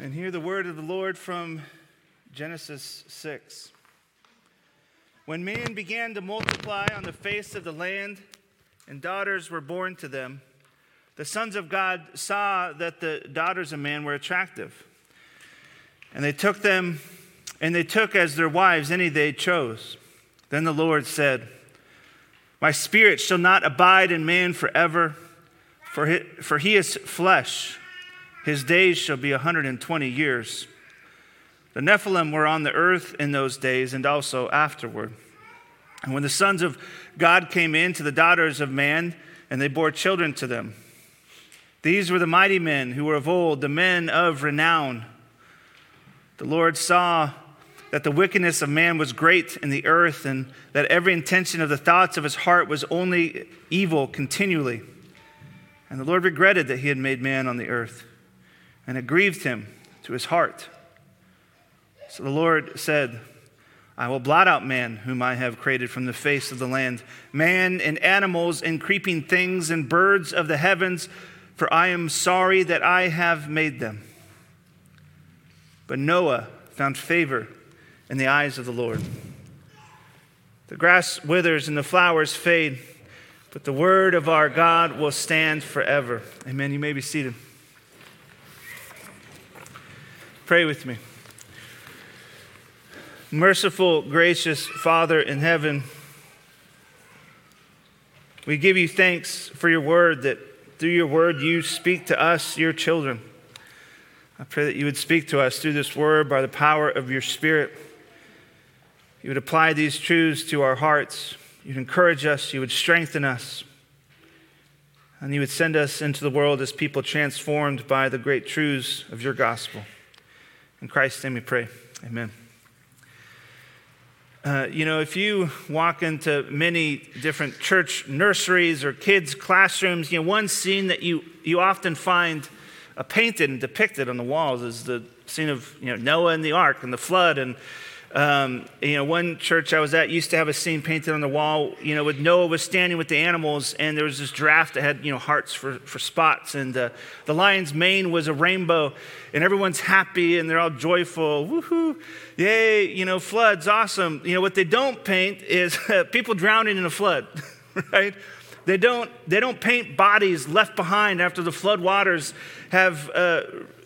and hear the word of the Lord from Genesis 6. When men began to multiply on the face of the land and daughters were born to them, the sons of God saw that the daughters of man were attractive, and they took as their wives any they chose. Then the Lord said, "My spirit shall not abide in man forever, for he is flesh. His days shall be 120 years. The Nephilim were on the earth in those days and also afterward. And when the sons of God came in to the daughters of man, and they bore children to them, these were the mighty men who were of old, the men of renown. The Lord saw that the wickedness of man was great in the earth, and that every intention of the thoughts of his heart was only evil continually. And the Lord regretted that he had made man on the earth, and it grieved him to his heart. So the Lord said, I will blot out man whom I have created from the face of the land, man and animals and creeping things and birds of the heavens, for I am sorry that I have made them." But Noah found favor in the eyes of the Lord. The grass withers and the flowers fade, but the word of our God will stand forever. Amen. You may be seated. Pray with me. Merciful, gracious Father in heaven, we give you thanks for your word, that through your word you speak to us, your children. I pray that you would speak to us through this word by the power of your Spirit. You would apply these truths to our hearts. You'd encourage us, you would strengthen us, and you would send us into the world as people transformed by the great truths of your gospel. In Christ's name we pray, amen. If you walk into many different church nurseries or kids' classrooms, one scene that you often find painted and depicted on the walls is the scene of Noah and the ark and the flood. And one church I was at used to have a scene painted on the wall, with Noah was standing with the animals, and there was this giraffe that had, hearts for spots, and the lion's mane was a rainbow, and everyone's happy, and they're all joyful, woohoo, yay, flood's awesome. What they don't paint is people drowning in a flood, right? They don't paint bodies left behind after the flood waters have,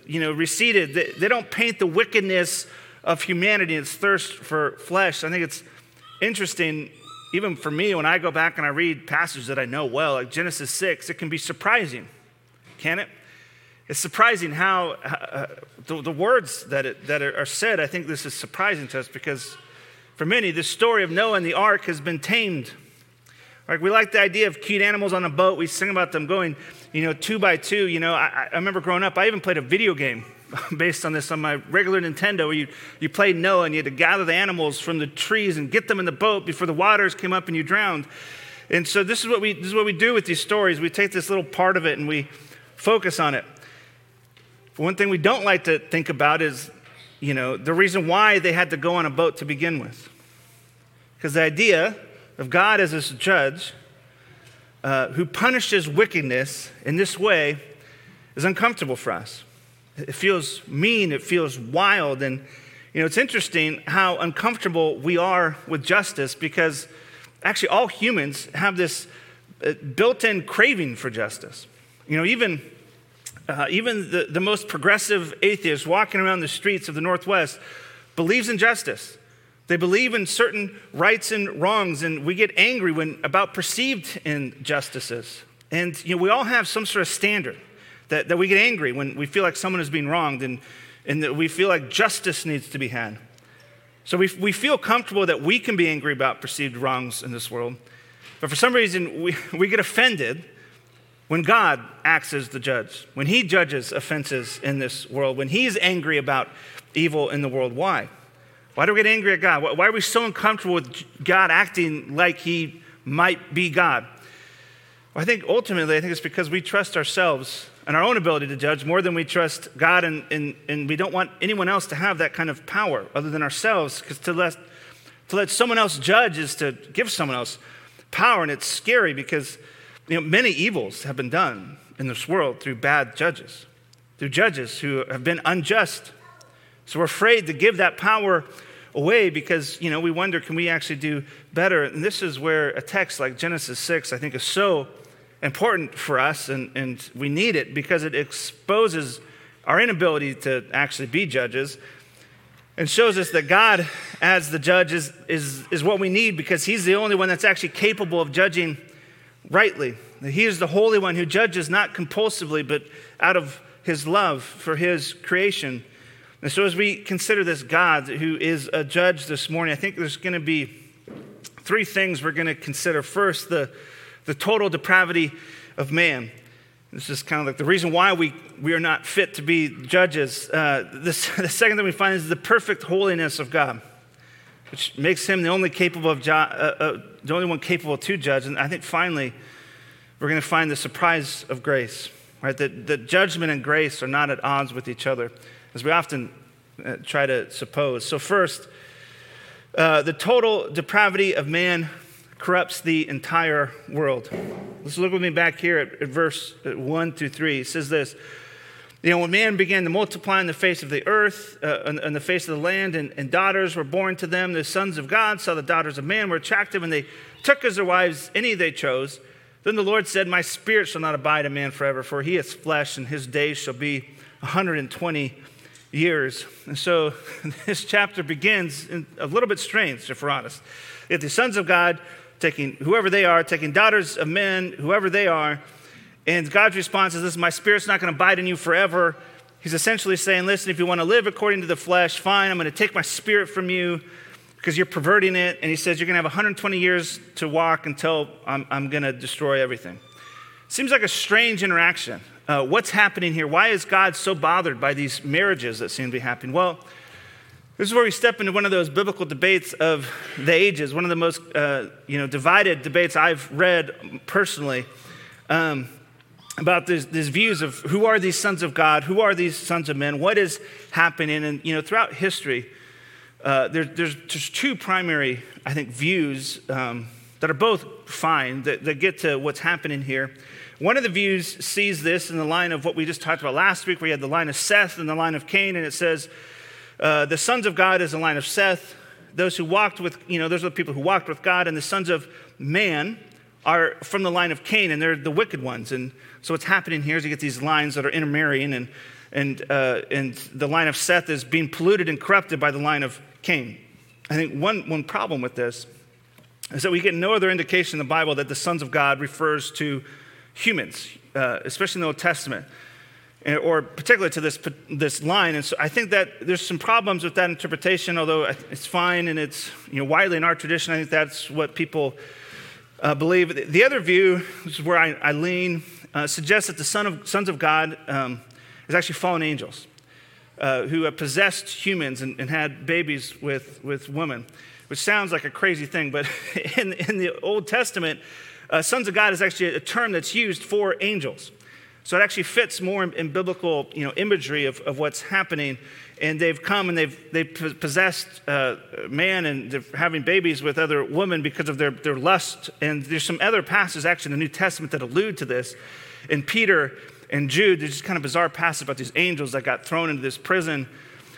receded. They don't paint the wickedness of humanity, its thirst for flesh. I think it's interesting, even for me, when I go back and I read passages that I know well, like Genesis 6, it can be surprising, can it? It's surprising how the words that are said. I think this is surprising to us because for many, the story of Noah and the ark has been tamed. Like, we like the idea of cute animals on a boat. We sing about them going, 2x2. I remember growing up, I even played a video game based on this on my regular Nintendo, where you played Noah and you had to gather the animals from the trees and get them in the boat before the waters came up and you drowned. And so this is what we do with these stories. We take this little part of it and we focus on it. One thing we don't like to think about is, the reason why they had to go on a boat to begin with. Because the idea of God as this judge who punishes wickedness in this way is uncomfortable for us. It feels mean, it feels wild, and it's interesting how uncomfortable we are with justice, because actually all humans have this built-in craving for justice. Even the most progressive atheist walking around the streets of the Northwest believes in justice. They believe in certain rights and wrongs, and we get angry about perceived injustices. And we all have some sort of standard. That we get angry when we feel like someone is being wronged, and that we feel like justice needs to be had. So we feel comfortable that we can be angry about perceived wrongs in this world. But for some reason, we get offended when God acts as the judge, when he judges offenses in this world, when he's angry about evil in the world. Why? Why do we get angry at God? Why are we so uncomfortable with God acting like he might be God? Well, I think it's because we trust ourselves and our own ability to judge more than we trust God, and we don't want anyone else to have that kind of power other than ourselves, because to let someone else judge is to give someone else power, and it's scary because many evils have been done in this world through bad judges. through judges who have been unjust. So we're afraid to give that power away because, you know, we wonder, can we actually do better? And this is where a text like Genesis 6, I think, is so important for us, and we need it because it exposes our inability to actually be judges and shows us that God, as the judge, is what we need because he's the only one that's actually capable of judging rightly. He is the Holy One who judges not compulsively, but out of his love for his creation. And so as we consider this God who is a judge this morning, I think there's going to be three things we're going to consider. First, the total depravity of man. This is kind of like the reason why we are not fit to be judges. The second thing we find is the perfect holiness of God, which makes him the only capable of the only one capable to judge. And I think finally, we're going to find the surprise of grace, right? That judgment and grace are not at odds with each other, as we often try to suppose. So first, the total depravity of man corrupts the entire world. Let's look with me back here at verse 1-3. It says this, you know, when man began to multiply on the face of the earth, on the face of the land, and daughters were born to them, the sons of God saw the daughters of man were attractive, and they took as their wives any they chose. Then the Lord said, my spirit shall not abide in man forever, for he is flesh, and his days shall be 120 years. And so this chapter begins a little bit strange, if we're honest. If the sons of God taking daughters of men, whoever they are, and God's response is this, my spirit's not going to abide in you forever. He's essentially saying, listen, if you want to live according to the flesh, fine, I'm going to take my spirit from you because you're perverting it. And he says, you're going to have 120 years to walk until I'm going to destroy everything. Seems like a strange interaction. What's happening here? Why is God so bothered by these marriages that seem to be happening? Well, this is where we step into one of those biblical debates of the ages, one of the most divided debates I've read personally about these views of who are these sons of God, who are these sons of men, what is happening. And, you know, throughout history, there's two primary, I think, views that are both fine that get to what's happening here. One of the views sees this in the line of what we just talked about last week. We had the line of Seth and the line of Cain, and it says, the sons of God is the line of Seth. Those are the people who walked with God, and the sons of man are from the line of Cain, and they're the wicked ones. And so what's happening here is you get these lines that are intermarrying, and the line of Seth is being polluted and corrupted by the line of Cain. I think one problem with this is that we get no other indication in the Bible that the sons of God refers to humans, especially in the Old Testament, or particularly to this line. And so I think that there's some problems with that interpretation, although it's fine and it's, you know, widely in our tradition. I think that's what people believe. The other view, which is where I lean, suggests that the sons of God is actually fallen angels who have possessed humans and had babies with women, which sounds like a crazy thing, but in the Old Testament, sons of God is actually a term that's used for angels. So it actually fits more in biblical, you know, imagery of what's happening. And they've come and they've possessed man, and they're having babies with other women because of their lust. And there's some other passages actually in the New Testament that allude to this. In Peter and Jude, there's just kind of bizarre passages about these angels that got thrown into this prison.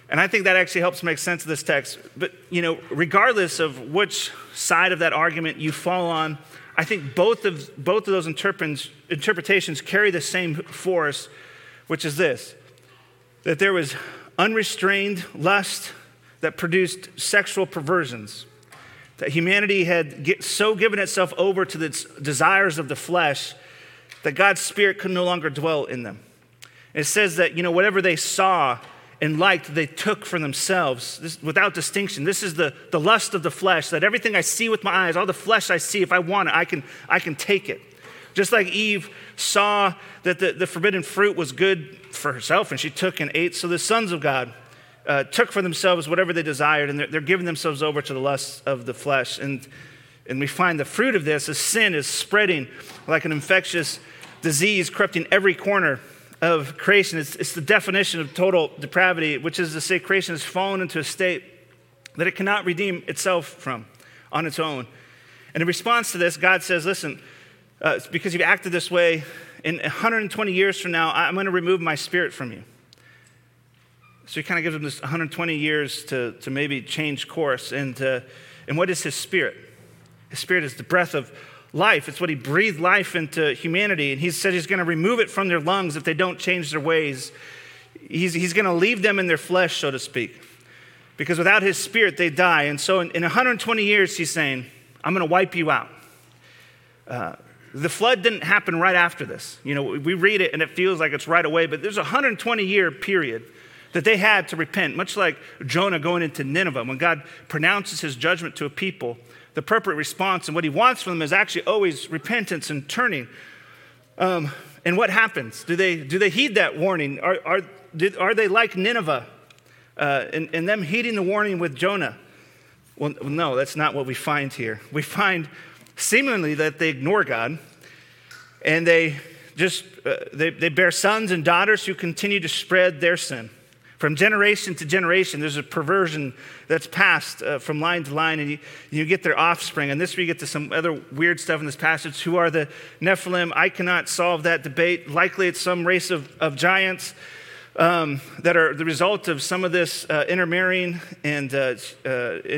And I think that actually helps make sense of this text. But, you know, regardless of which side of that argument you fall on, I think both of those interpretations carry the same force, which is this, that there was unrestrained lust that produced sexual perversions, that humanity had so given itself over to the desires of the flesh that God's spirit could no longer dwell in them. And it says that, you know, whatever they saw and liked, they took for themselves, without distinction. This is the lust of the flesh, that everything I see with my eyes, all the flesh I see, if I want it, I can take it. Just like Eve saw that the forbidden fruit was good for herself, and she took and ate, so the sons of God took for themselves whatever they desired, and they're giving themselves over to the lust of the flesh. And we find the fruit of this is sin is spreading like an infectious disease, corrupting every corner of creation. It's the definition of total depravity, which is to say creation has fallen into a state that it cannot redeem itself from on its own. And in response to this, God says, listen, it's because you've acted this way in 120 years from now, I'm going to remove my spirit from you. So he kind of gives him this 120 years to maybe change course. And what is his spirit? His spirit is the breath of life. It's what he breathed life into humanity. And he said he's going to remove it from their lungs if they don't change their ways. He's going to leave them in their flesh, so to speak. Because without his spirit, they die. And so in 120 years, he's saying, I'm going to wipe you out. The flood didn't happen right after this. You know, we read it and it feels like it's right away, but there's a 120-year period that they had to repent, much like Jonah going into Nineveh. When God pronounces his judgment to a people, the appropriate response and what he wants from them is actually always repentance and turning. And what happens? Do they heed that warning? Are they like Nineveh and them heeding the warning with Jonah? Well, no, that's not what we find here. We find seemingly that they ignore God, and they just they bear sons and daughters who continue to spread their sin. From generation to generation, there's a perversion that's passed from line to line, and you get their offspring. And this, we get to some other weird stuff in this passage. Who are the Nephilim? I cannot solve that debate. Likely it's some race of giants that are the result of some of this intermarrying, and then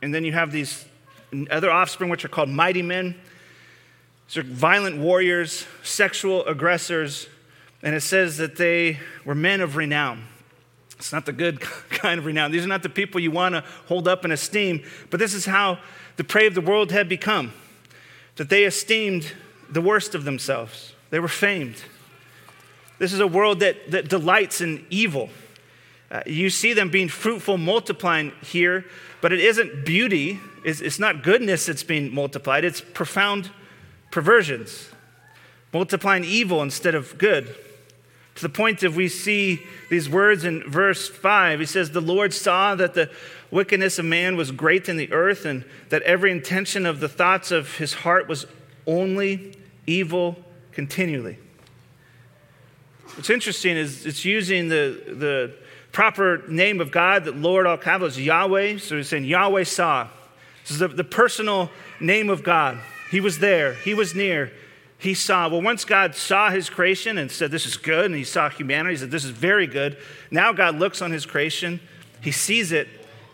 you have these other offspring, which are called mighty men. These are violent warriors, sexual aggressors, and it says that they were men of renown. It's not the good kind of renown. These are not the people you want to hold up in esteem, but this is how the prey of the world had become, that they esteemed the worst of themselves. They were famed. This is a world that delights in evil. You see them being fruitful, multiplying here, but it isn't beauty. It's not goodness that's being multiplied. It's profound perversions, multiplying evil instead of good. To the point that we see these words in verse 5. He says, the Lord saw that the wickedness of man was great in the earth, and that every intention of the thoughts of his heart was only evil continually. What's interesting is it's using the proper name of God, that Lord, all capital, is Yahweh. So he's saying Yahweh saw. This is the personal name of God. He was there. He was near. He saw. Well, once God saw his creation and said, this is good, and he saw humanity, he said, this is very good. Now God looks on his creation, he sees it,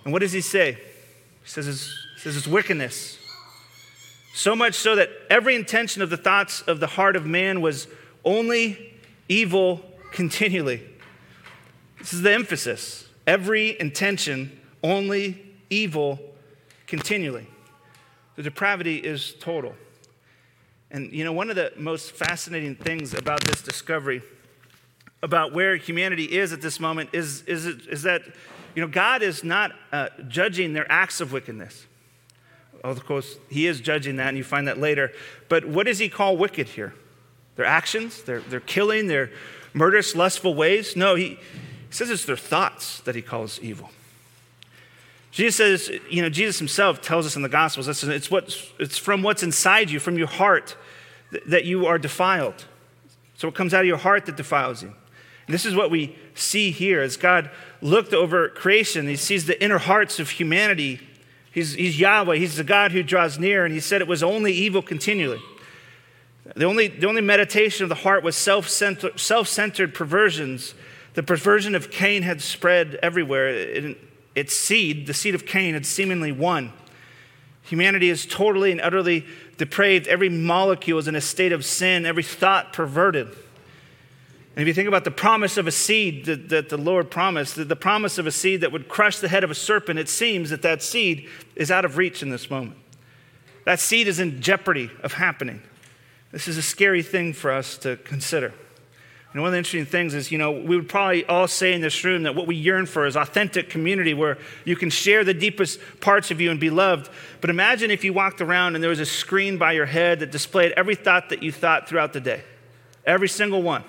and what does he say? He says it's wickedness. So much so that every intention of the thoughts of the heart of man was only evil continually. This is the emphasis. Every intention, only evil continually. The depravity is total. And, you know, one of the most fascinating things about this discovery, about where humanity is at this moment, is that, you know, God is not judging their acts of wickedness. Of course, he is judging that, and you find that later. But what does he call wicked here? Their actions, their killing, their murderous, lustful ways? No, he says it's their thoughts that he calls evil. Jesus says, you know, Jesus himself tells us in the Gospels, it's from what's inside you, from your heart, that you are defiled. So what comes out of your heart that defiles you. And this is what we see here. As God looked over creation, he sees the inner hearts of humanity. He's Yahweh. He's the God who draws near. And he said it was only evil continually. The only meditation of the heart was self-centered perversions. The perversion of Cain had spread everywhere. Its seed, the seed of Cain, had seemingly won. Humanity is totally and utterly depraved. Every molecule is in a state of sin. Every thought perverted. And if you think about the promise of a seed that the Lord promised, the promise of a seed that would crush the head of a serpent, it seems that seed is out of reach in this moment. That seed is in jeopardy of happening. This is a scary thing for us to consider. And one of the interesting things is, you know, we would probably all say in this room that what we yearn for is authentic community where you can share the deepest parts of you and be loved. But imagine if you walked around and there was a screen by your head that displayed every thought that you thought throughout the day. Every single one.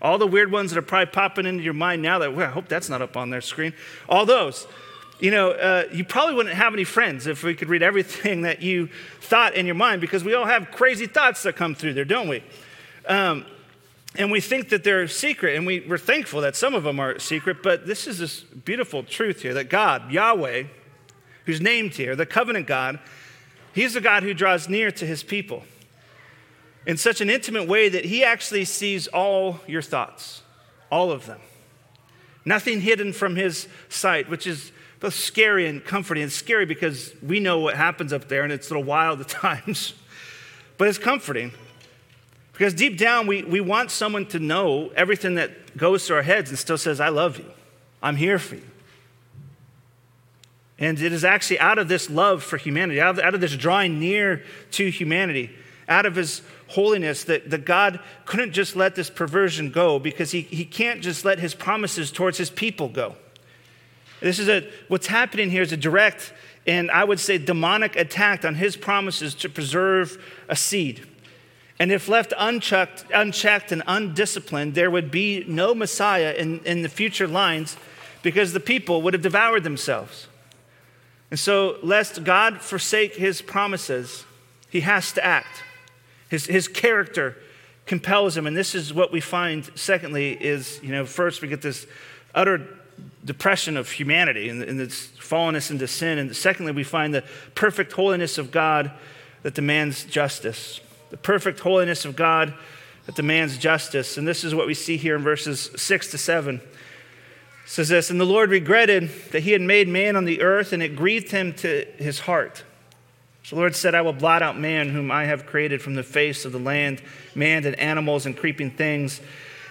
All the weird ones that are probably popping into your mind now that, well, I hope that's not up on their screen. All those. You know, you probably wouldn't have any friends if we could read everything that you thought in your mind, because we all have crazy thoughts that come through there, don't we? And we think that they're secret, and we're thankful that some of them are secret, but this beautiful truth here, that God, Yahweh, who's named here, the covenant God, he's the God who draws near to his people. in such an intimate way that he actually sees all your thoughts, all of them. Nothing hidden from his sight, which is both scary and comforting. It's scary because we know what happens up there, and it's a little wild at times. But it's comforting because deep down we want someone to know everything that goes through our heads and still says, I love you. I'm here for you. And it is actually out of this love for humanity, out of this drawing near to humanity, out of his holiness, that God couldn't just let this perversion go, because he can't just let his promises towards his people go. This is what's happening here is a direct and I would say demonic attack on his promises to preserve a seed. And if left unchecked and undisciplined, there would be no Messiah in the future lines, because the people would have devoured themselves. And so, lest God forsake his promises, he has to act. His character compels him. And this is what we find, secondly, is, first we get this utter depression of humanity and its fallenness into sin. And secondly, we find the perfect holiness of God that demands justice. The perfect holiness of God that demands justice. And this is what we see here in verses 6 to 7. It says this, and the Lord regretted that he had made man on the earth, and it grieved him to his heart. So the Lord said, I will blot out man whom I have created from the face of the land, man and animals and creeping things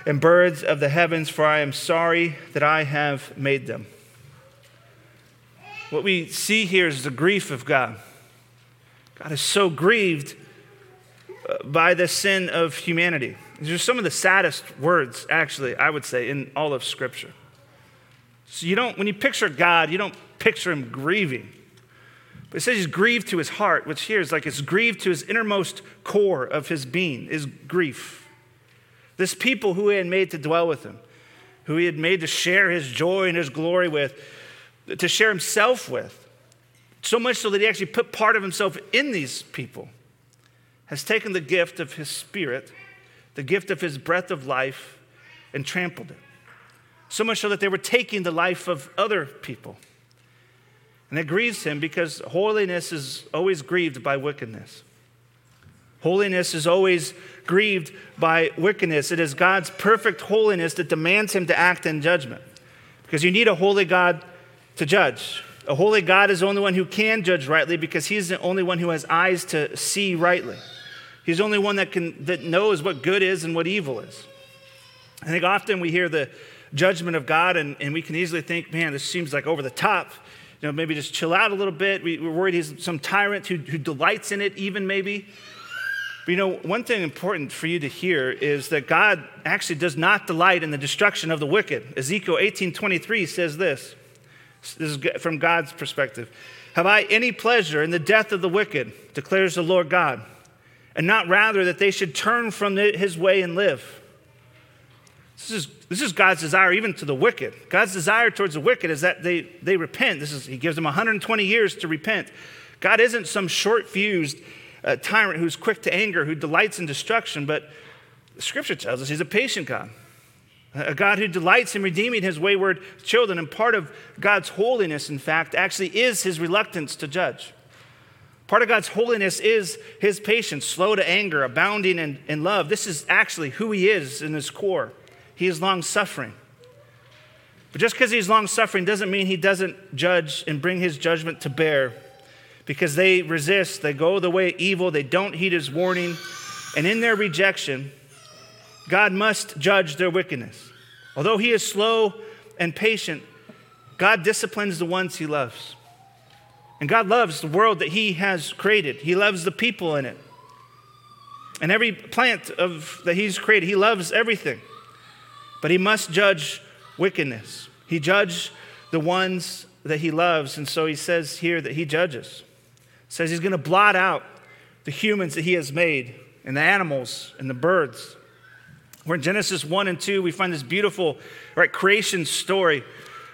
and birds of the heavens, for I am sorry that I have made them. What we see here is the grief of God. God is so grieved by the sin of humanity. These are some of the saddest words, actually, I would say, in all of Scripture. So when you picture God, you don't picture him grieving. But it says he's grieved to his heart, which here is like it's grieved to his innermost core of his being, is grief. This people who he had made to dwell with him, who he had made to share his joy and his glory with, to share himself with, so much so that he actually put part of himself in these people, has taken the gift of his spirit, the gift of his breath of life, and trampled it. So much so that they were taking the life of other people. And it grieves him because holiness is always grieved by wickedness. Holiness is always grieved by wickedness. It is God's perfect holiness that demands him to act in judgment. Because you need a holy God to judge. A holy God is the only one who can judge rightly, because he's the only one who has eyes to see rightly. He's the only one that knows what good is and what evil is. I think often we hear the judgment of God, and we can easily think, man, this seems like over the top. Maybe just chill out a little bit. We're worried he's some tyrant who delights in it, even maybe. But one thing important for you to hear is that God actually does not delight in the destruction of the wicked. Ezekiel 18:23 says this. This is from God's perspective. Have I any pleasure in the death of the wicked, declares the Lord God, and not rather that they should turn from his way and live? This is God's desire even to the wicked. God's desire towards the wicked is that they repent. He gives them 120 years to repent. God isn't some short-fused tyrant who's quick to anger, who delights in destruction, but Scripture tells us he's a patient God, a God who delights in redeeming his wayward children. And part of God's holiness, in fact, actually is his reluctance to judge. Part of God's holiness is his patience, slow to anger, abounding in love. This is actually who he is in his core. He is long-suffering. But just because he's long-suffering doesn't mean he doesn't judge and bring his judgment to bear, because they resist, they go the way of evil, they don't heed his warning, and in their rejection, God must judge their wickedness. Although he is slow and patient, God disciplines the ones he loves. And God loves the world that he has created. He loves the people in it. And every plant that he's created, he loves everything. But he must judge wickedness. He judged the ones that he loves, and so he says here that he judges. He says he's going to blot out the humans that he has made, and the animals, and the birds. We're in Genesis 1 and 2. We find this beautiful creation story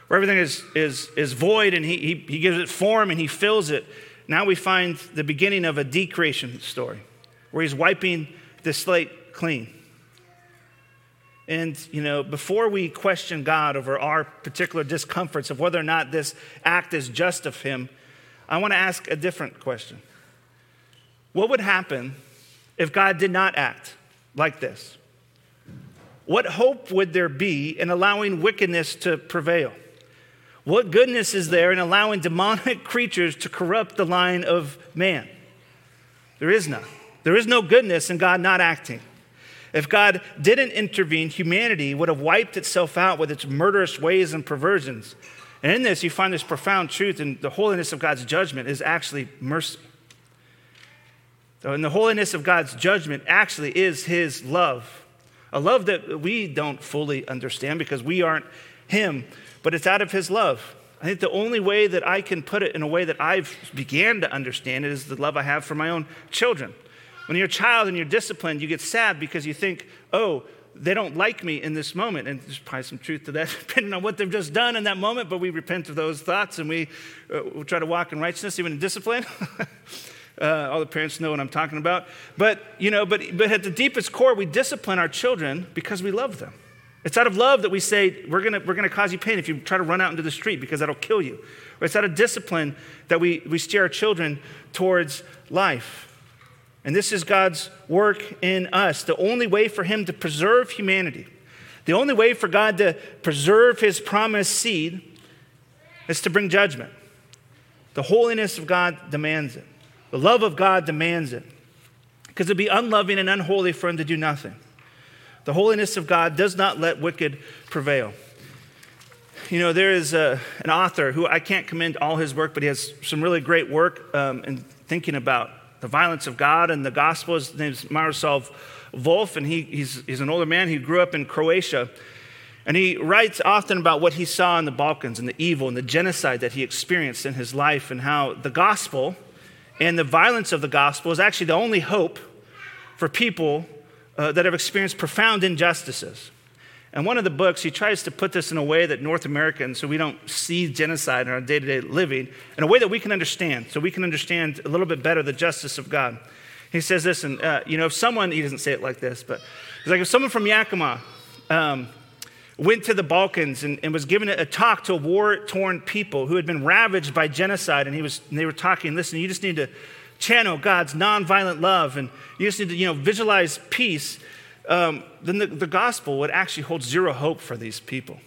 where everything is void, and he gives it form, and he fills it. Now we find the beginning of a decreation story where he's wiping the slate clean. And, before we question God over our particular discomforts of whether or not this act is just of him, I want to ask a different question. What would happen if God did not act like this? What hope would there be in allowing wickedness to prevail? What goodness is there in allowing demonic creatures to corrupt the line of man? There is none. There is no goodness in God not acting. If God didn't intervene, humanity would have wiped itself out with its murderous ways and perversions. And in this, you find this profound truth, and the holiness of God's judgment is actually mercy. And the holiness of God's judgment actually is his love, a love that we don't fully understand because we aren't him, but it's out of his love. I think the only way that I can put it in a way that I've began to understand it is the love I have for my own children. When you're a child and you're disciplined, you get sad because you think, oh, they don't like me in this moment. And there's probably some truth to that, depending on what they've just done in that moment, but we repent of those thoughts and we try to walk in righteousness, even in discipline. All the parents know what I'm talking about. But, you know, but at the deepest core, we discipline our children because we love them. It's out of love that we say, we're gonna cause you pain if you try to run out into the street because that'll kill you. Or it's out of discipline that we steer our children towards life. And this is God's work in us. The only way for him to preserve humanity, the only way for God to preserve his promised seed is to bring judgment. The holiness of God demands it. The love of God demands it. Because it would be unloving and unholy for him to do nothing. The holiness of God does not let wicked prevail. You know, there is an author who I can't commend all his work, but he has some really great work in thinking about the violence of God and the gospel. His name is Miroslav Volf, and he's an older man. He grew up in Croatia, and he writes often about what he saw in the Balkans and the evil and the genocide that he experienced in his life and how the gospel and the violence of the gospel is actually the only hope for people that have experienced profound injustices. And one of the books, he tries to put this in a way that North Americans, so we don't see genocide in our day-to-day living, in a way that we can understand, so we can understand a little bit better the justice of God. He says this, and if someone, he doesn't say it like this, but it's like if someone from Yakima went to the Balkans and was giving a talk to a war-torn people who had been ravaged by genocide, and they were talking, listen, you just need to channel God's nonviolent love, and you just need to, visualize peace. Then the gospel would actually hold zero hope for these people.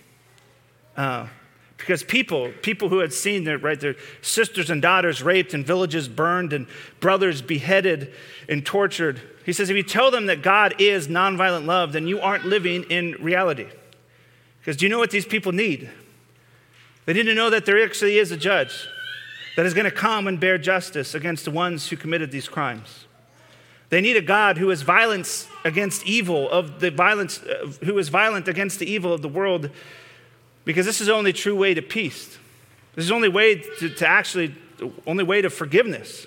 Because people who had seen their sisters and daughters raped and villages burned and brothers beheaded and tortured. He says, if you tell them that God is nonviolent love, then you aren't living in reality. Because do you know what these people need? They need to know that there actually is a judge that is going to come and bear justice against the ones who committed these crimes. They need a God who is violence against evil of the violence, who is violent against the evil of the world, because this is the only true way to peace. This is the only way to forgiveness.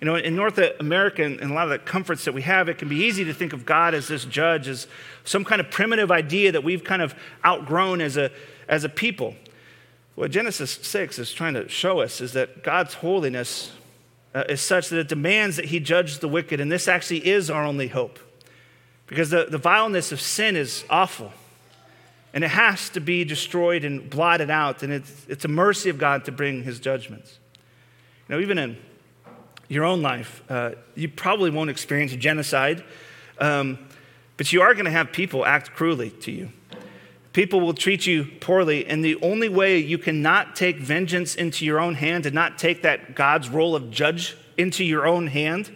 You know, in North America and a lot of the comforts that we have, it can be easy to think of God as this judge, as some kind of primitive idea that we've kind of outgrown as a people. What Genesis 6 is trying to show us is that God's holiness is such that it demands that he judge the wicked, and this actually is our only hope, because the vileness of sin is awful, and it has to be destroyed and blotted out, and it's a mercy of God to bring his judgments. You know, even in your own life, you probably won't experience genocide, but you are going to have people act cruelly to you. People will treat you poorly, and the only way you cannot take vengeance into your own hand and not take that God's role of judge into your own hand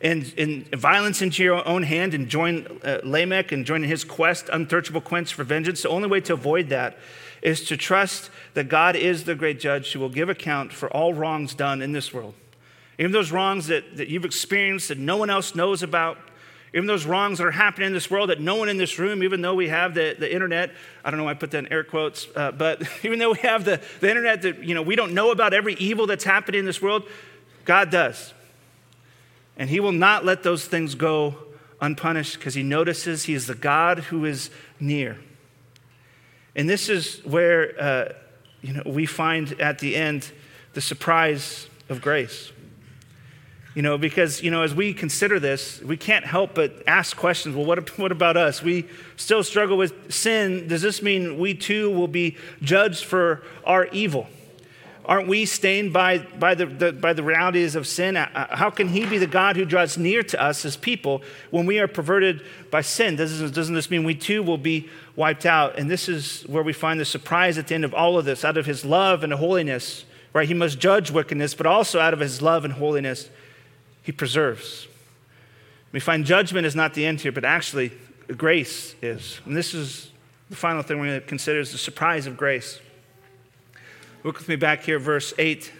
and violence into your own hand and join Lamech and join in his quest, unsearchable quest for vengeance. The only way to avoid that is to trust that God is the great judge who will give account for all wrongs done in this world. Even those wrongs that you've experienced that no one else knows about, even those wrongs that are happening in this world that no one in this room, even though we have the internet, I don't know why I put that in air quotes, but even though we have the internet that, we don't know about every evil that's happening in this world, God does. And he will not let those things go unpunished because he notices he is the God who is near. And this is where, we find at the end the surprise of grace. Because, as we consider this, we can't help but ask questions. Well, what about us? We still struggle with sin. Does this mean we too will be judged for our evil? Aren't we stained by the realities of sin? How can he be the God who draws near to us as people when we are perverted by sin? Doesn't this mean we too will be wiped out? And this is where we find the surprise at the end of all of this. Out of his love and holiness, right? He must judge wickedness, but also out of his love and holiness, he preserves. We find judgment is not the end here, but actually grace is. And this is the final thing we're going to consider is the surprise of grace. Look with me back here, verse 8.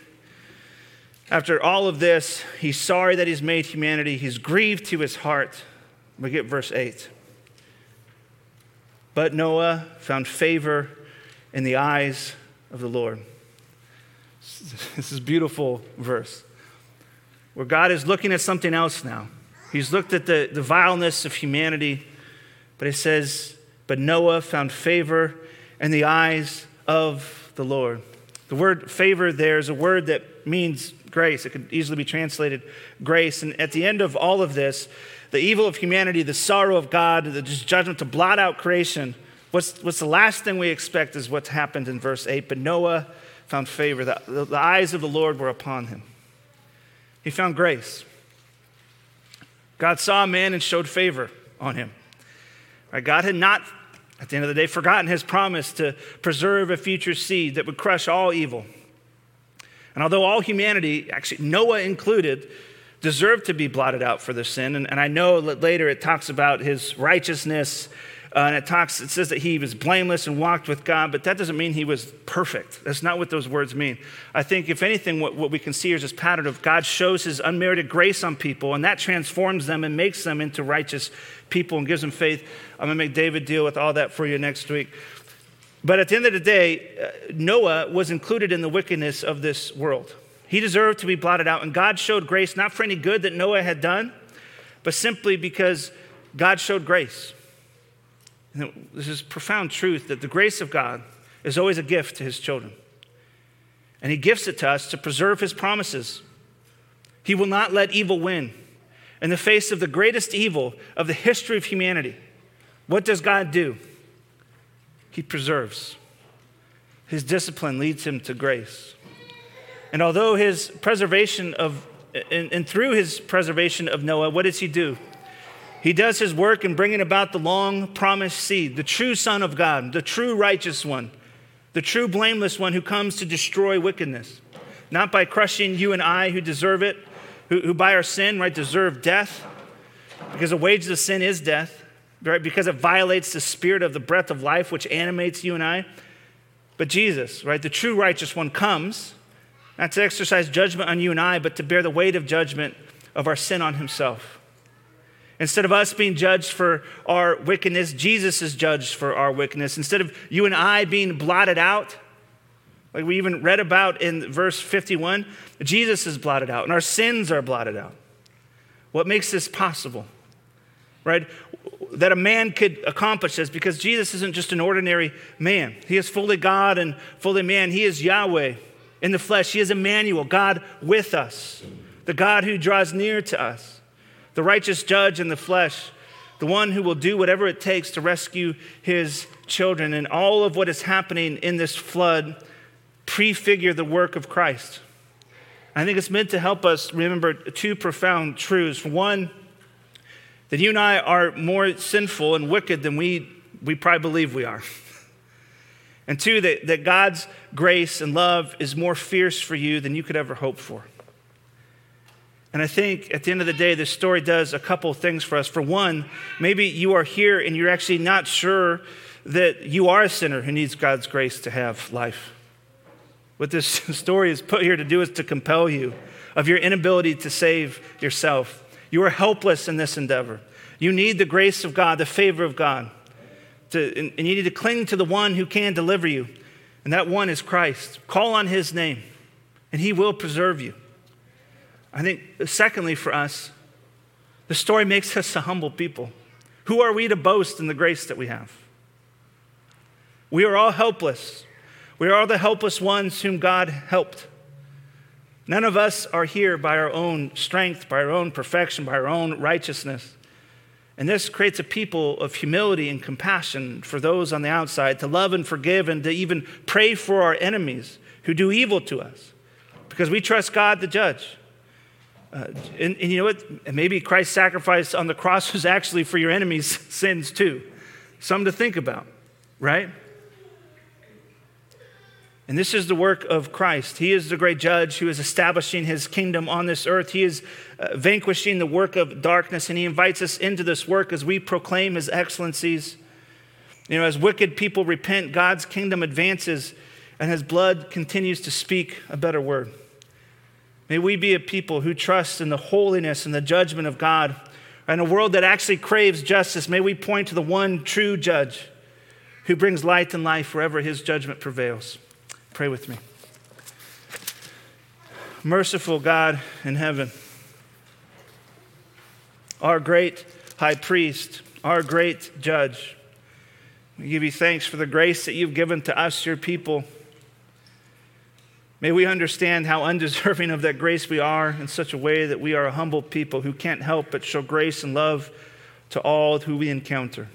After all of this, he's sorry that he's made humanity. He's grieved to his heart. We get verse 8. But Noah found favor in the eyes of the Lord. This is a beautiful verse where God is looking at something else now. He's looked at the vileness of humanity, but it says, but Noah found favor in the eyes of the Lord. The word favor there is a word that means grace. It could easily be translated grace. And at the end of all of this, the evil of humanity, the sorrow of God, the judgment to blot out creation, what's the last thing we expect is what's happened in verse 8. But Noah found favor. The eyes of the Lord were upon him. He found grace. God saw a man and showed favor on him. Right? God had not, at the end of the day, forgotten his promise to preserve a future seed that would crush all evil. And although all humanity, actually Noah included, deserved to be blotted out for their sin, and I know that later it talks about his righteousness, and it says that he was blameless and walked with God, but that doesn't mean he was perfect. That's not what those words mean. I think, if anything, what we can see is this pattern of God shows his unmerited grace on people, and that transforms them and makes them into righteous people and gives them faith. I'm going to make David deal with all that for you next week. But at the end of the day, Noah was included in the wickedness of this world. He deserved to be blotted out, and God showed grace not for any good that Noah had done, but simply because God showed grace. And this is profound truth that the grace of God is always a gift to his children. And he gifts it to us to preserve his promises. He will not let evil win. In the face of the greatest evil of the history of humanity, what does God do? He preserves. His discipline leads him to grace. And although his preservation of, and through his preservation of Noah, what does he do? He does his work in bringing about the long-promised seed, the true Son of God, the true righteous one, the true blameless one who comes to destroy wickedness, not by crushing you and I who deserve it, who by our sin, right, deserve death, because the wages of sin is death, right, because it violates the spirit of the breath of life which animates you and I. But Jesus, right, the true righteous one comes, not to exercise judgment on you and I, but to bear the weight of judgment of our sin on himself. Instead of us being judged for our wickedness, Jesus is judged for our wickedness. Instead of you and I being blotted out, like we even read about in verse 51, Jesus is blotted out and our sins are blotted out. What makes this possible, right? That a man could accomplish this because Jesus isn't just an ordinary man. He is fully God and fully man. He is Yahweh in the flesh. He is Emmanuel, God with us, the God who draws near to us. The righteous judge in the flesh, the one who will do whatever it takes to rescue his children. And all of what is happening in this flood prefigure the work of Christ. I think it's meant to help us remember two profound truths. One, that you and I are more sinful and wicked than we probably believe we are. And two, that God's grace and love is more fierce for you than you could ever hope for. And I think at the end of the day, this story does a couple things for us. For one, maybe you are here and you're actually not sure that you are a sinner who needs God's grace to have life. What this story is put here to do is to compel you of your inability to save yourself. You are helpless in this endeavor. You need the grace of God, the favor of God. And you need to cling to the one who can deliver you. And that one is Christ. Call on his name and he will preserve you. I think, secondly, for us, the story makes us a humble people. Who are we to boast in the grace that we have? We are all helpless. We are all the helpless ones whom God helped. None of us are here by our own strength, by our own perfection, by our own righteousness. And this creates a people of humility and compassion for those on the outside, to love and forgive and to even pray for our enemies who do evil to us, because we trust God to judge. And you know what? Maybe Christ's sacrifice on the cross was actually for your enemies' sins too. Something to think about, right? And this is the work of Christ. He is the great judge who is establishing his kingdom on this earth. He is vanquishing the work of darkness, and he invites us into this work as we proclaim his excellencies. You know, as wicked people repent, God's kingdom advances, and his blood continues to speak a better word. May we be a people who trust in the holiness and the judgment of God. In a world that actually craves justice, may we point to the one true judge who brings light and life wherever his judgment prevails. Pray with me. Merciful God in heaven, our great high priest, our great judge, we give you thanks for the grace that you've given to us, your people. May we understand how undeserving of that grace we are in such a way that we are a humble people who can't help but show grace and love to all who we encounter.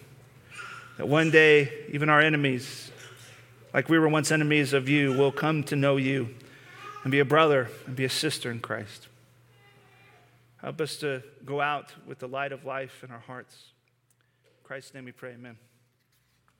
That one day, even our enemies, like we were once enemies of you, will come to know you and be a brother and be a sister in Christ. Help us to go out with the light of life in our hearts. In Christ's name we pray, amen.